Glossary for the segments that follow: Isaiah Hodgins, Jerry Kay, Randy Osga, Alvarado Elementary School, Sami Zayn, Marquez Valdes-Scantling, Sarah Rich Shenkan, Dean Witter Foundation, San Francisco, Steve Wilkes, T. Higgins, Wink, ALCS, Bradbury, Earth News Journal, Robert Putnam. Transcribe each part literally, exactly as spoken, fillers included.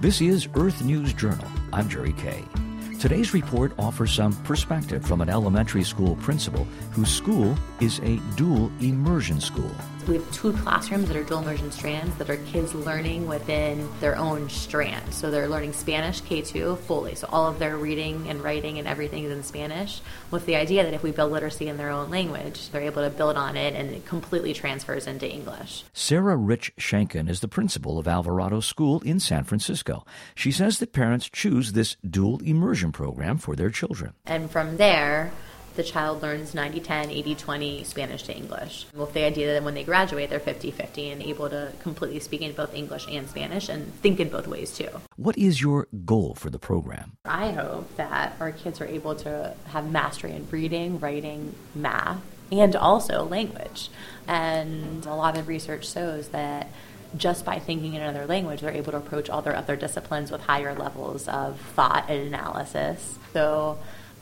This is Earth News Journal. I'm Jerry Kay. Today's report offers some perspective from an elementary school principal whose school is a dual immersion school. We have two classrooms that are dual immersion strands that are kids learning within their own strand. So they're learning Spanish K two fully. So all of their reading and writing and everything is in Spanish, with the idea that if we build literacy in their own language, they're able to build on it and it completely transfers into English. Sarah Rich Shenkan is the principal of Alvarado School in San Francisco. She says that parents choose this dual immersion program for their children. And from there, the child learns ninety ten, eighty twenty Spanish to English, with the idea that when they graduate, they're fifty fifty and able to completely speak in both English and Spanish and think in both ways too. What is your goal for the program? I hope that our kids are able to have mastery in reading, writing, math, and also language. And a lot of research shows that just by thinking in another language, they're able to approach all their other disciplines with higher levels of thought and analysis. So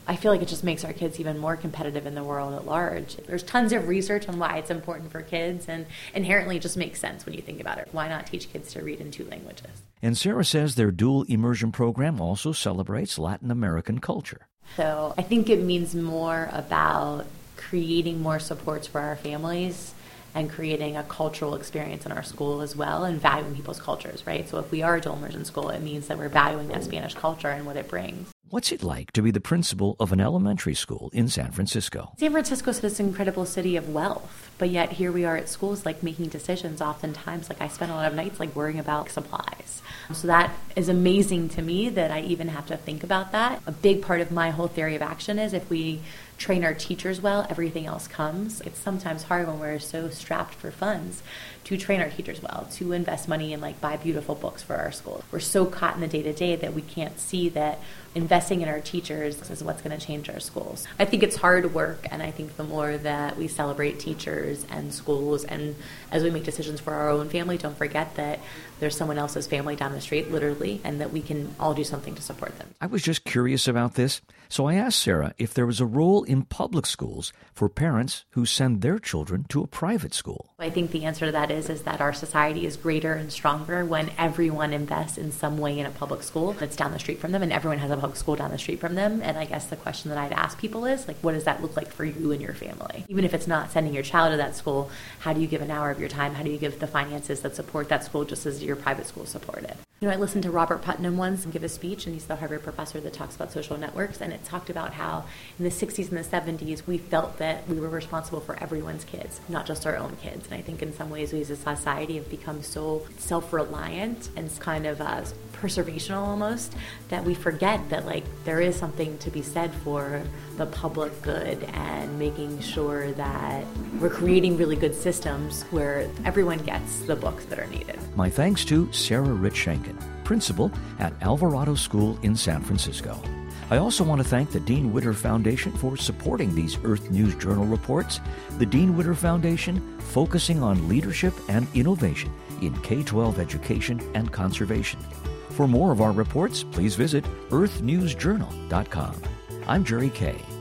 I feel like it just makes our kids even more competitive in the world at large. There's tons of research on why it's important for kids, and inherently just makes sense when you think about it. Why not teach kids to read in two languages? And Sarah says their dual immersion program also celebrates Latin American culture. So I think it means more about creating more supports for our families and creating a cultural experience in our school as well, and valuing people's cultures, right? So if we are a dual immersion school, it means that we're valuing that Spanish culture and what it brings. What's it like to be the principal of an elementary school in San Francisco? San Francisco is this incredible city of wealth, but yet here we are at schools like making decisions oftentimes. Like I spend a lot of nights like worrying about supplies. So that is amazing to me that I even have to think about that. A big part of my whole theory of action is if we train our teachers well, everything else comes. It's sometimes hard when we're so strapped for funds to train our teachers well, to invest money and like buy beautiful books for our schools. We're so caught in the day-to-day that we can't see that investing in our teachers is what's going to change our schools. I think it's hard work, and I think the more that we celebrate teachers and schools, and as we make decisions for our own family, don't forget that there's someone else's family down the street, literally, and that we can all do something to support them. I was just curious about this, so I asked Sarah if there was a role in public schools for parents who send their children to a private school. I think the answer to that is Is, is that our society is greater and stronger when everyone invests in some way in a public school that's down the street from them, and everyone has a public school down the street from them. And I guess the question that I'd ask people is, like, what does that look like for you and your family? Even if it's not sending your child to that school, how do you give an hour of your time? How do you give the finances that support that school just as your private school supported? You know, I listened to Robert Putnam once give a speech, and he's the Harvard professor that talks about social networks, and it talked about how in the sixties and the seventies, we felt that we were responsible for everyone's kids, not just our own kids. And I think in some ways we as a society have become so self-reliant and kind of uh, preservational almost, that we forget that like there is something to be said for the public good and making sure that we're creating really good systems where everyone gets the books that are needed. My thanks to Sarah Rich Shenkan, principal at Alvarado School in San Francisco. I also want to thank the Dean Witter Foundation for supporting these Earth News Journal reports. The Dean Witter Foundation, focusing on leadership and innovation in K twelve education and conservation. For more of our reports, please visit earth news journal dot com. I'm Jerry Kay.